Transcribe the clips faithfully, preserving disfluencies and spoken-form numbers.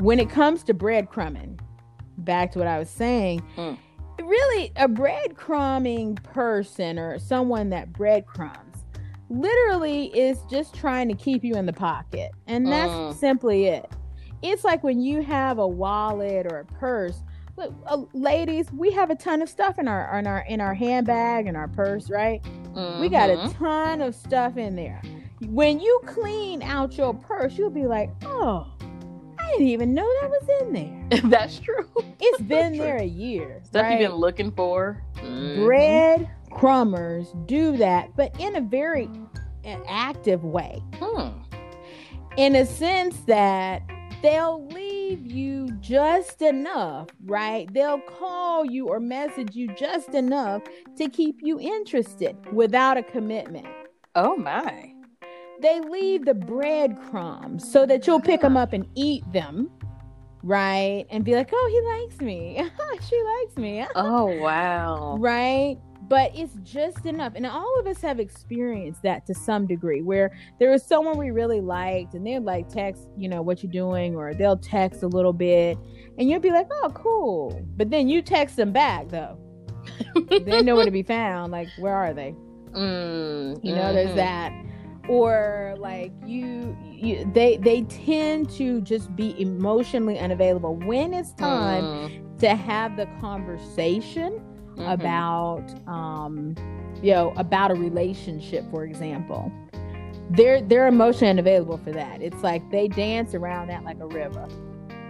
when it comes to breadcrumbing, back to what I was saying, mm. really a breadcrumbing person or someone that breadcrumbs literally is just trying to keep you in the pocket. And that's mm. simply it. It's like when you have a wallet or a purse. Look, uh, ladies, we have a ton of stuff in our in our in our handbag and our purse, right? Mm-hmm. We got a ton of stuff in there. When you clean out your purse, you'll be like, "Oh, I didn't even know that was in there." That's true. It's been true. There a year. Stuff right? You've been looking for. Mm-hmm. Bread crumbers do that, but in a very an active way. Hmm. In a sense that they'll leave you just enough, right? They'll call you or message you just enough to keep you interested without a commitment. Oh, my. They leave the breadcrumbs so that you'll pick them up and eat them, right? And be like, oh, he likes me. She likes me. Oh, wow. Right? But it's just enough. And all of us have experienced that to some degree, where there was someone we really liked and they'd like text, you know, what you're doing, or they'll text a little bit and you'll be like, oh, cool. But then you text them back though. They're nowhere to be found. Like, where are they? Mm, you know, mm-hmm. there's that. Or like you, you they, they tend to just be emotionally unavailable when it's time mm. to have the conversation. Mm-hmm. About, um, you know, about a relationship, for example, they're they're emotionally unavailable for that. It's like they dance around that like a river.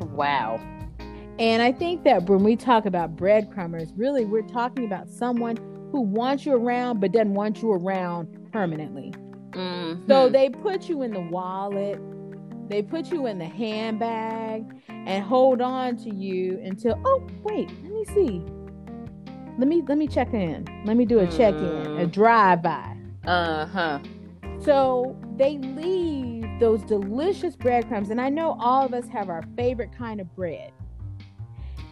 Wow. And I think that when we talk about breadcrumbers, really we're talking about someone who wants you around but doesn't want you around permanently. Mm-hmm. So they put you in the wallet, they put you in the handbag, and hold on to you until, oh wait, let me see. Let me let me check in. Let me do a check in, a drive by. Uh huh. So they leave those delicious breadcrumbs, and I know all of us have our favorite kind of bread.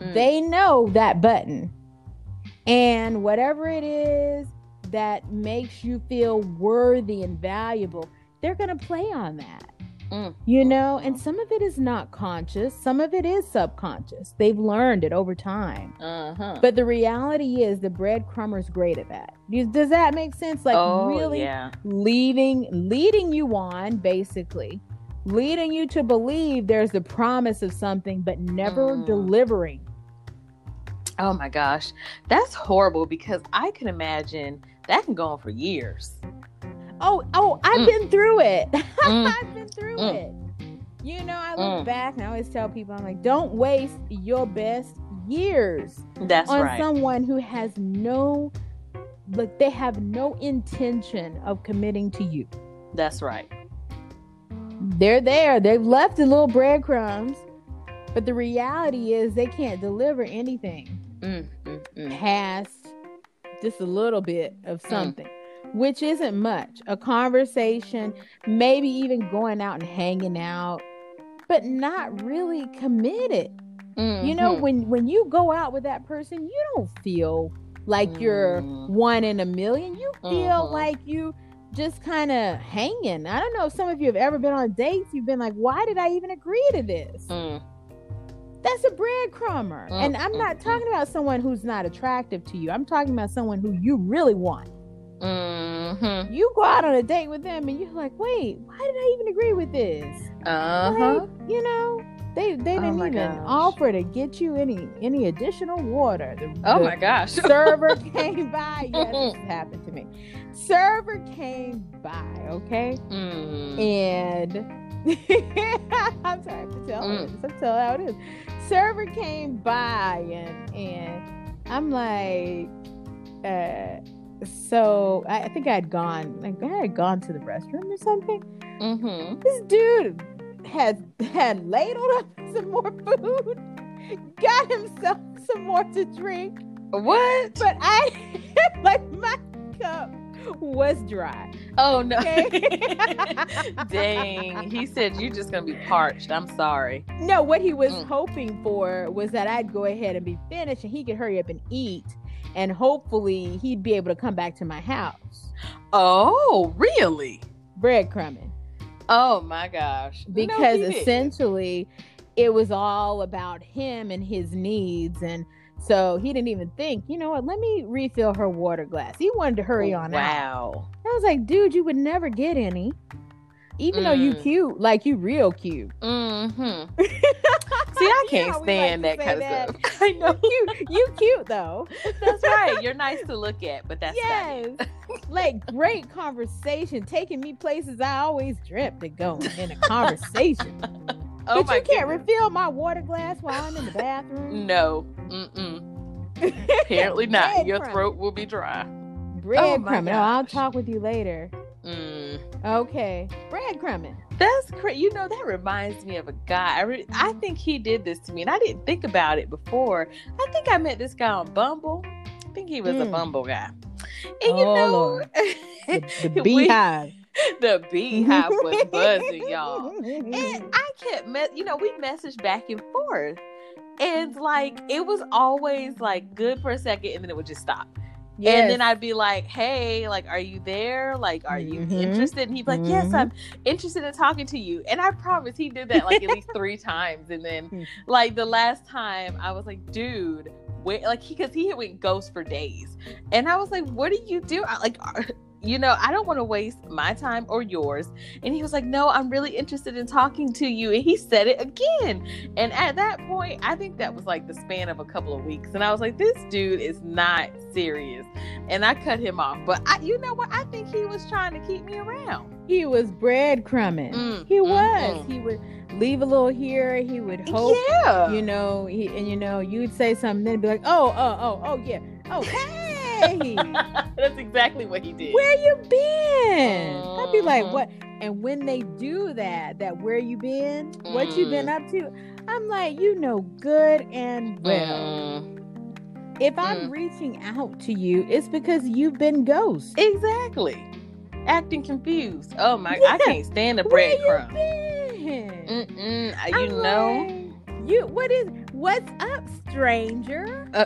Mm. They know that button, and whatever it is that makes you feel worthy and valuable, they're gonna play on that. Mm. You know, and some of it is not conscious. Some of it is subconscious. They've learned it over time. Uh-huh. But the reality is the breadcrumber's great at that. Does that make sense? Like oh, really yeah. leaving, leading you on, basically. Leading you to believe there's the promise of something, but never mm. delivering. Oh my gosh. That's horrible, because I can imagine that can go on for years. Oh, oh, I've mm. been through it. Mm. I've been through mm. it. You know, I look mm. back and I always tell people, I'm like, don't waste your best years That's on right. someone who has no, like, they have no intention of committing to you. That's right. They're there. They've left the little breadcrumbs, but the reality is they can't deliver anything mm. Mm. Mm. past just a little bit of something. Mm. Which isn't much. A conversation, maybe even going out and hanging out, but not really committed. Mm-hmm. You know, when, when you go out with that person, you don't feel like mm-hmm. you're one in a million. You feel mm-hmm. like you just kind of hanging. I don't know if some of you have ever been on dates. You've been like, why did I even agree to this? Mm. That's a breadcrumber. Mm-hmm. And I'm not talking about someone who's not attractive to you. I'm talking about someone who you really want. Mm-hmm. You go out on a date with them and you're like, wait, why did I even agree with this? Uh-huh. Like, you know, they they didn't oh even gosh. offer to get you any any additional water. The, oh the my gosh. server came by. Yes, this happened to me. Server came by, okay? Mm. And I'm sorry, I'm telling mm. this. I'm telling how it is. Server came by and and I'm like, uh so I think I had gone, like I had gone to the restroom or something. Mm-hmm. This dude had had ladled up some more food, got himself some more to drink. What? But I, like my cup was dry. Oh no! Okay? Dang! He said you're just gonna be parched. I'm sorry. No, what he was mm. hoping for was that I'd go ahead and be finished, and he could hurry up and eat. And hopefully he'd be able to come back to my house. Oh, really? Breadcrumbing. Oh my gosh. Because no, essentially it was all about him and his needs. And so he didn't even think, you know what, let me refill her water glass. He wanted to hurry on wow. out. Wow. I was like, dude, you would never get any. Even mm. though you cute, like you real cute. Mm-hmm. See, I can't yeah, stand like that kind that. of stuff. I know. You, you cute, though. That's right. You're nice to look at, but that's yes. not it. Like, great conversation, taking me places I always dreamt of going in a conversation. Oh, but you can't goodness. refill my water glass while I'm in the bathroom? No. Mm-mm. Apparently not. Bread Your crumb. throat will be dry. Breadcrumbing. Oh, oh, I'll talk with you later. Mm. Okay, breadcrumbing. That's crazy. You know, that reminds me of a guy. I, re- I think he did this to me, and I didn't think about it before. I think I met this guy on Bumble. I think he was mm. a Bumble guy. And oh, you know, the, the beehive. We, the beehive was buzzing, y'all. And I kept, me- you know, we messaged back and forth, and like it was always like good for a second, and then it would just stop. Yes. And then I'd be like, hey, like, are you there? Like, are you mm-hmm. interested? And he'd be like, yes, mm-hmm. I'm interested in talking to you. And I promise he did that like at least three times. And then like the last time I was like, dude, wait, like he, cause he had went ghost for days. And I was like, what do you do? I, like, are, you know, I don't want to waste my time or yours. And he was like, no, I'm really interested in talking to you. And he said it again. And at that point, I think that was like the span of a couple of weeks. And I was like, this dude is not serious. And I cut him off. But I, you know what? I think he was trying to keep me around. He was breadcrumbing. Mm, he was. Mm-hmm. He would leave a little here. He would hope, yeah. you know, he, and you know, you'd say something. Then be like, oh, oh, oh, oh, yeah. Oh, hey. That's exactly what he did. Where you been? Uh-huh. I'd be like, what? And when they do that, that where you been, mm. what you been up to, I'm like, you know, good and well. Mm. If mm. I'm reaching out to you, it's because you've been ghost. Exactly. Acting confused. Oh my, yeah. I can't stand the breadcrumb. Where you been? Mm-mm. You I'm know. Like, you, what is, what's up, stranger? Uh-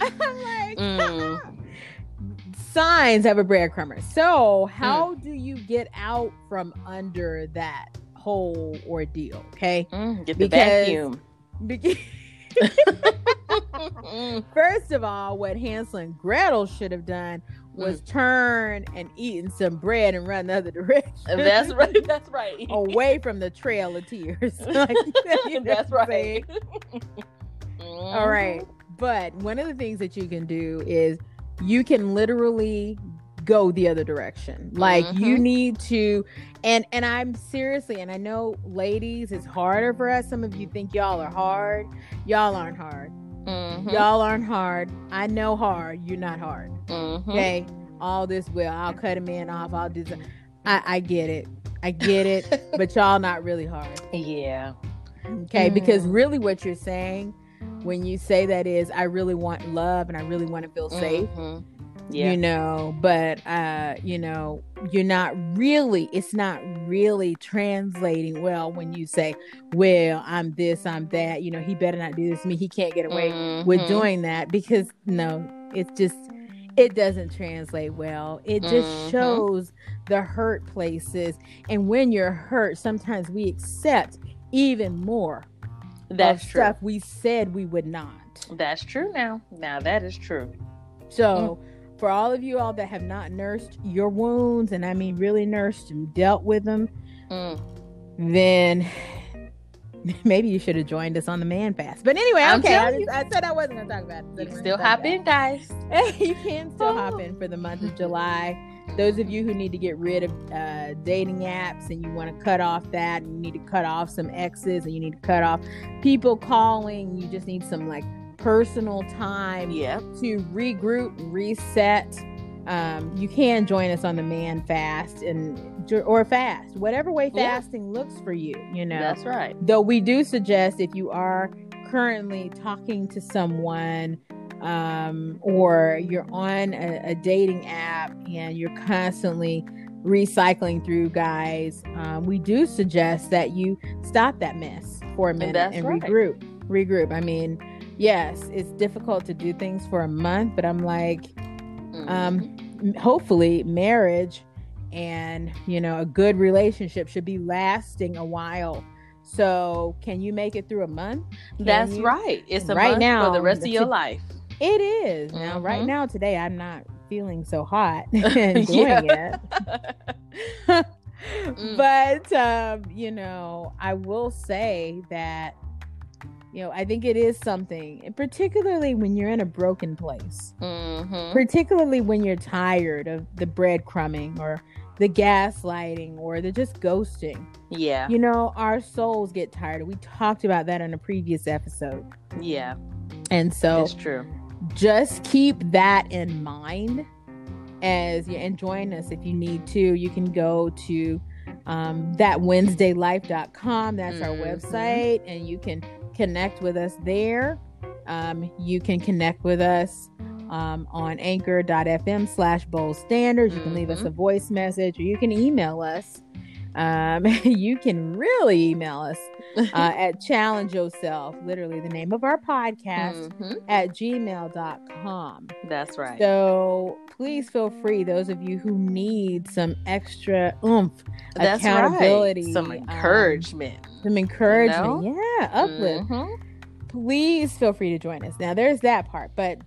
I'm like, mm. signs of a breadcrumber. So how mm. do you get out from under that whole ordeal? Okay. Mm, get the because, vacuum. Because mm. First of all, what Hansel and Gretel should have done was mm. turn and eaten some bread and run the other direction. That's right. That's right. Away from the trail of tears. Like, you know, that's right. Mm. All right. But one of the things that you can do is you can literally go the other direction. Like mm-hmm. you need to, and, and I'm seriously, and I know ladies, it's harder for us. Some of you think y'all are hard. Y'all aren't hard. Mm-hmm. Y'all aren't hard. I know hard. You're not hard. Mm-hmm. Okay. All this will, I'll cut a man off. I'll do something. I, I get it. I get it. But y'all not really hard. Yeah. Okay. Mm. Because really what you're saying when you say that is, I really want love and I really want to feel safe, mm-hmm. yeah. you know, but, uh, you know, you're not really, it's not really translating well when you say, well, I'm this, I'm that, you know, he better not do this to me. He can't get away mm-hmm. with doing that because no, it's just, it doesn't translate well. It just mm-hmm. shows the hurt places. And when you're hurt, sometimes we accept even more. That's true. Stuff we said we would not. That's true now. Now that is true. So mm. for all of you all that have not nursed your wounds, and I mean really nursed and dealt with them, mm. then maybe you should have joined us on the man fast. But anyway, I'm okay. I, just, I said I wasn't going to talk about it. You still hop in, guys. You can still oh. hop in for the month of July. Those of you who need to get rid of uh, dating apps and you want to cut off that, and you need to cut off some exes, and you need to cut off people calling. You just need some like personal time yep. to regroup, reset. Um, you can join us on the man fast and or fast, whatever way fasting yeah. looks for you. You know, that's right. Though we do suggest if you are currently talking to someone. Um, or you're on a, a dating app and you're constantly recycling through guys, um, we do suggest that you stop that mess for a minute and, and right. regroup. Regroup. I mean, yes, it's difficult to do things for a month, but I'm like, mm-hmm. um, hopefully marriage and, you know, a good relationship should be lasting a while. So can you make it through a month? Can That's you? Right. It's a right month now, for the rest of your life. It is. Now, mm-hmm. right now, today, I'm not feeling so hot and doing it. mm. But, um, you know, I will say that, you know, I think it is something, and particularly when you're in a broken place, mm-hmm. particularly when you're tired of the breadcrumbing or the gaslighting or the just ghosting. Yeah. You know, our souls get tired. We talked about that in a previous episode. Yeah. And so it's true. Just keep that in mind as you're enjoying us. If you need to, you can go to um, that wednesday life dot com. That's mm-hmm. our website, and you can connect with us there. Um, you can connect with us um, on anchor dot f m slash bold standards. You can leave us a voice message, or you can email us. Um, you can really email us uh, at challenge yourself, literally the name of our podcast, mm-hmm. at gmail dot com. That's right. So please feel free, those of you who need some extra oomph, That's accountability, right. some encouragement, um, some encouragement, you know? Yeah, uplift. Mm-hmm. Please feel free to join us. Now, there's that part, but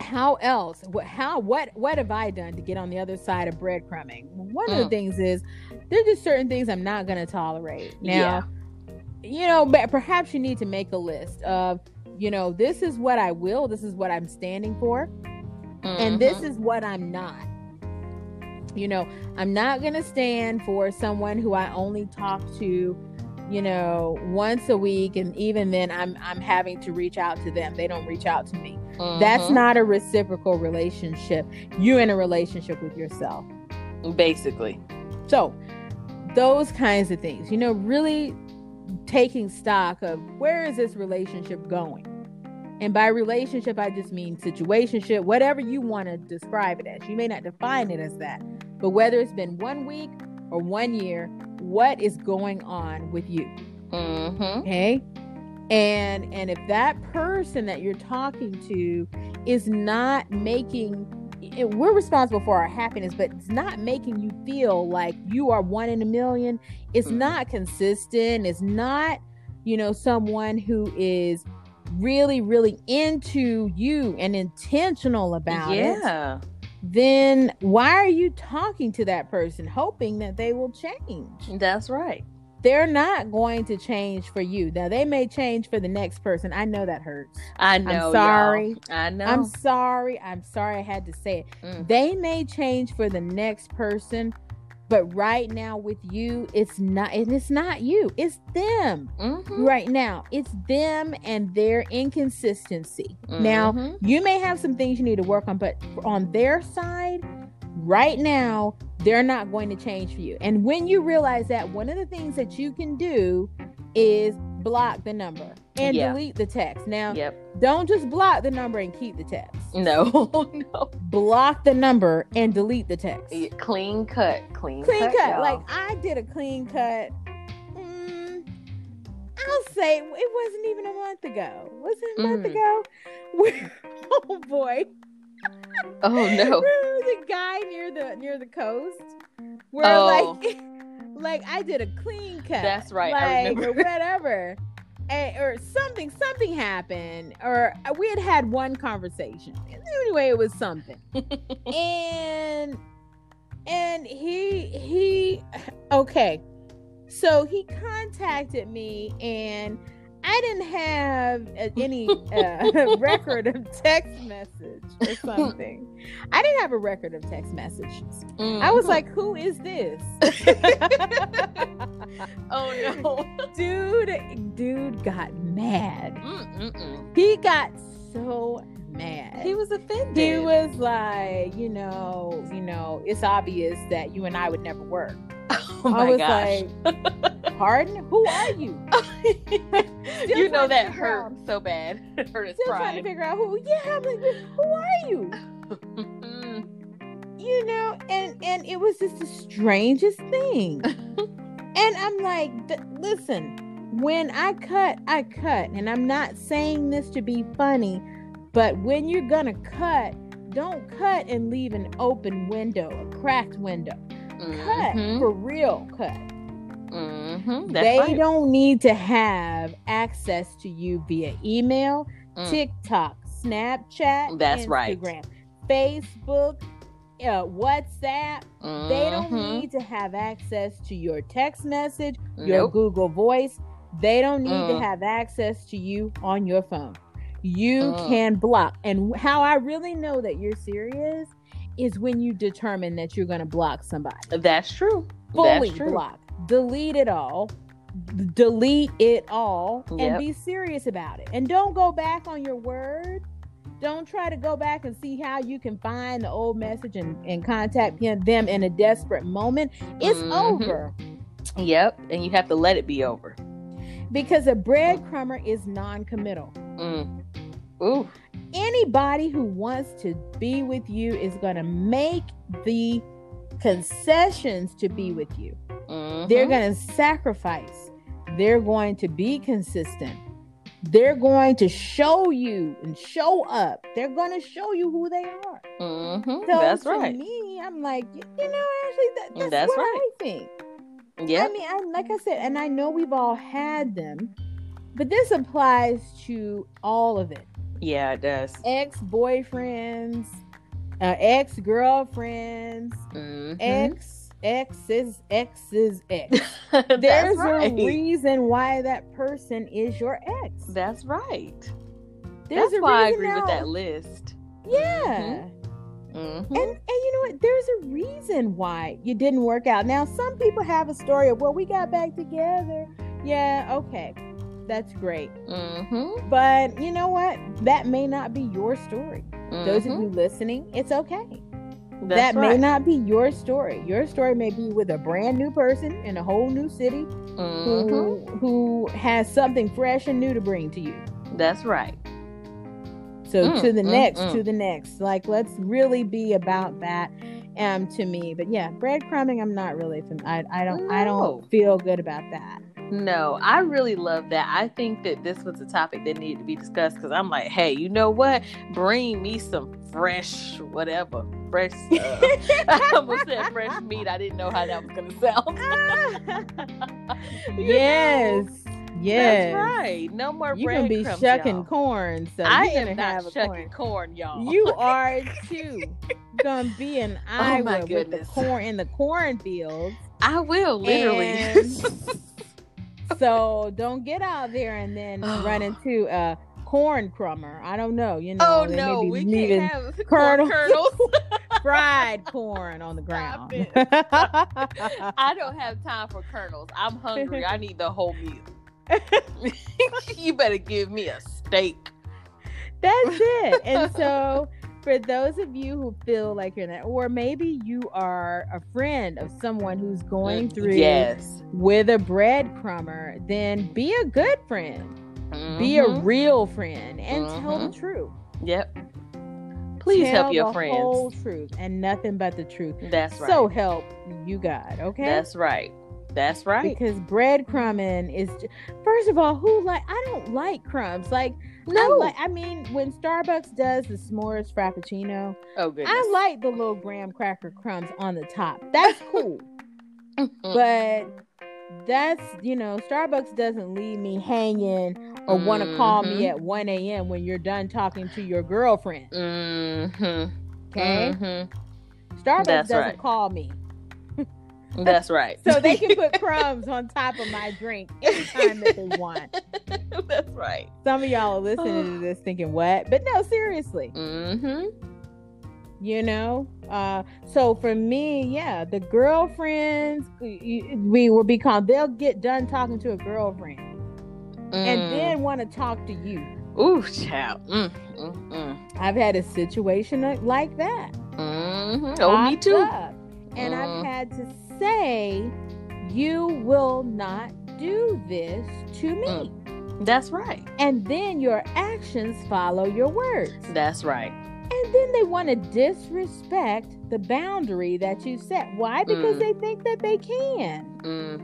how else? What? How? What? What have I done to get on the other side of breadcrumbing? One mm. of the things is there's just certain things I'm not going to tolerate. Now, yeah. you know, but perhaps you need to make a list of, you know, this is what I will, this is what I'm standing for, mm-hmm. and this is what I'm not. You know, I'm not going to stand for someone who I only talk to, you know, once a week, and even then, I'm I'm having to reach out to them. They don't reach out to me. Mm-hmm. That's not a reciprocal relationship. You're in a relationship with yourself, basically. So those kinds of things, you know, really taking stock of where is this relationship going? And by relationship, I just mean situationship, whatever you want to describe it as. You may not define it as that, but whether it's been one week or one year, what is going on with you? Mm-hmm. Okay. And and if that person that you're talking to is not making, we're responsible for our happiness, but it's not making you feel like you are one in a million. It's mm-hmm. not consistent. It's not, you know, someone who is really, really into you and intentional about yeah. it. Yeah. Then why are you talking to that person hoping that they will change? That's right. They're not going to change for you. Now, they may change for the next person. I know that hurts. I know. I'm sorry. Y'all. I know. I'm sorry. I'm sorry I had to say it. Mm. They may change for the next person, but right now with you, it's not, and it's not you. It's them. Mm-hmm. Right now. It's them and their inconsistency. Mm-hmm. Now, you may have some things you need to work on, but on their side, right now, they're not going to change for you. And when you realize that, one of the things that you can do is block the number and yeah. delete the text. Now, yep. don't just block the number and keep the text. No, no. Block the number and delete the text. Clean cut. Clean, clean cut. cut. Like, I did a clean cut. Mm, I'll say it wasn't even a month ago. Was it a mm. month ago? Oh, boy. Oh no! The guy near the near the coast, where oh. like, like I did a clean cut. That's right. Like, I remember. Or whatever, and, or something. Something happened, or we had had one conversation. Anyway, it was something, and and he he okay, so he contacted me and. I didn't have uh, any uh, record of text message or something. I didn't have a record of text messages. Mm-hmm. I was like, who is this? Oh, no. Dude, dude got mad. Mm-mm-mm. He got so mad. He was offended. He was like, you know, you know, it's obvious that you and I would never work. Oh my I was gosh. Like, pardon? Who are you? You know that hurt out. So bad. It hurt his pride. Still trying to figure out who. Yeah, I'm like, who are you? You know, and and it was just the strangest thing. And I'm like, th- listen, when I cut, I cut, and I'm not saying this to be funny, but when you're gonna cut, don't cut and leave an open window, a cracked window. Cut mm-hmm. for real cut. Mm-hmm. They right. don't need to have access to you via email, mm. TikTok, Snapchat, that's Instagram, right. Facebook, uh, WhatsApp. Mm-hmm. They don't need to have access to your text message, your nope. Google Voice. They don't need mm. to have access to you on your phone. You mm. can block. And how I really know that you're serious is when you determine that you're going to block somebody. That's true. Fully That's true. Block. Delete it all. D- delete it all yep. and be serious about it. And don't go back on your word. Don't try to go back and see how you can find the old message and, and contact him, them in a desperate moment. It's mm-hmm. over. Yep. And you have to let it be over. Because a breadcrumber is non-committal. Mm. Ooh. Anybody who wants to be with you is going to make the concessions to be with you. Mm-hmm. They're going to sacrifice. They're going to be consistent. They're going to show you and show up. They're going to show you who they are. Mm-hmm. So that's to right. me, I'm like, you know, actually, that, that's, that's what right. I think. Yeah. I mean, I, like I said, and I know we've all had them, but this applies to all of it. Yeah, it does. Ex-boyfriends, uh, ex-girlfriends, mm-hmm. ex, exes, exes, ex. There's right. a reason why that person is your ex. That's right. There's That's why I agree now. With that list. Yeah. Mm-hmm. Mm-hmm. And and you know what? There's a reason why you didn't work out. Now, some people have a story of, well, we got back together. Yeah, okay. That's great. Mm-hmm. But you know what? That may not be your story. Mm-hmm. Those of you listening, it's okay. That's that right. may not be your story. Your story may be with a brand new person in a whole new city mm-hmm. who, who has something fresh and new to bring to you. That's right. So mm, to the mm, next, mm. to the next. Like, let's really be about that. Um, to me, but yeah, breadcrumbing. I'm not really. Fam- I I don't. No. I don't feel good about that. No, I really love that. I think that this was a topic that needed to be discussed because I'm like, hey, you know what? Bring me some fresh whatever, fresh. Uh, I almost said fresh meat. I didn't know how that was gonna sound. yes. Know? Yes. That's right. No more breadcrumbs. You're going to be crumbs, shucking y'all. Corn. So I am gonna not have shucking corn. corn, y'all. You are too. Going to be in Iowa oh with the corn in the cornfields. I will, literally. And so don't get out there and then run into a corn crumber. I don't know. You know oh, no. We can't have corn kernels. Fried corn on the ground. I don't have time for kernels. I'm hungry. I need the whole meal. You better give me a steak. That's it. And so for those of you who feel like you're that, or maybe you are a friend of someone who's going through yes. with a breadcrumber, then be a good friend. Mm-hmm. Be a real friend and mm-hmm. tell the truth. Yep. Please tell help your the friends. Whole truth and nothing but the truth. That's right. So help you God, okay? That's right. That's right. Because breadcrumbing is, just, first of all, who like? I don't like crumbs. Like, no. I, like, I mean, when Starbucks does the s'mores frappuccino, oh goodness, I like the little graham cracker crumbs on the top. That's cool. But that's, you know, Starbucks doesn't leave me hanging or mm-hmm. want to call me at one a.m. when you're done talking to your girlfriend. Mm-hmm. Okay? Mm-hmm. Starbucks that's doesn't right. call me. That's right. So they can put crumbs on top of my drink anytime that they want. That's right. Some of y'all are listening to this thinking, what? But no, seriously. Mm-hmm. You know? Uh, so for me, yeah, the girlfriends, we will be called, they'll get done talking to a girlfriend mm. and then want to talk to you. Ooh, child. Mm, mm, mm. I've had a situation like that. Mm-hmm. Oh, me too. Up, and mm. I've had to say, you will not do this to me. Mm, that's right. And then your actions follow your words. That's right. And then they want to disrespect the boundary that you set. Why? Because mm. they think that they can. Mm.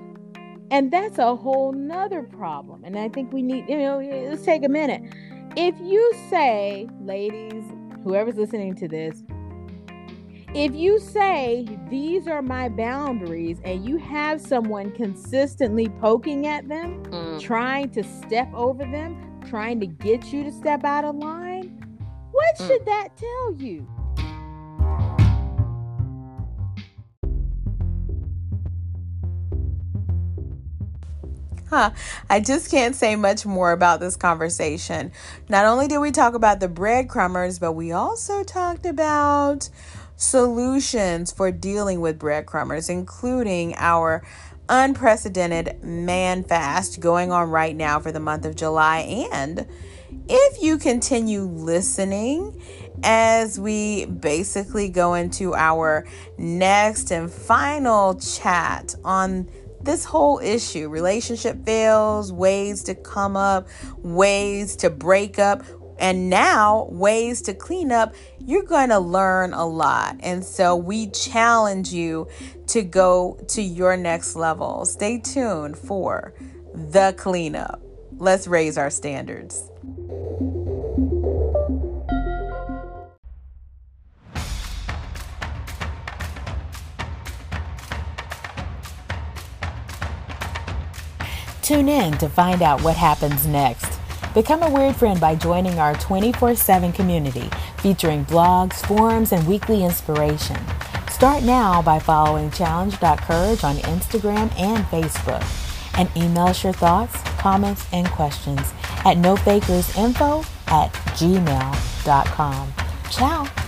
And that's a whole nother problem. And I think we need, you know, let's take a minute. If you say, ladies, whoever's listening to this, If you say, these are my boundaries, and you have someone consistently poking at them, mm. trying to step over them, trying to get you to step out of line, what mm. should that tell you? Huh. I just can't say much more about this conversation. Not only did we talk about the breadcrumbers, but we also talked about solutions for dealing with breadcrumbers, including our unprecedented man fast going on right now for the month of July. And if you continue listening as we basically go into our next and final chat on this whole issue, relationship fails, ways to come up, ways to break up, and now ways to clean up, you're going to learn a lot. And so we challenge you to go to your next level. Stay tuned for The Cleanup. Let's raise our standards. Tune in to find out what happens next. Become a Weird Friend by joining our twenty-four seven community featuring blogs, forums, and weekly inspiration. Start now by following challenge dot courage on Instagram and Facebook. And email us your thoughts, comments, and questions at nofakersinfo at gmail dot com. Ciao!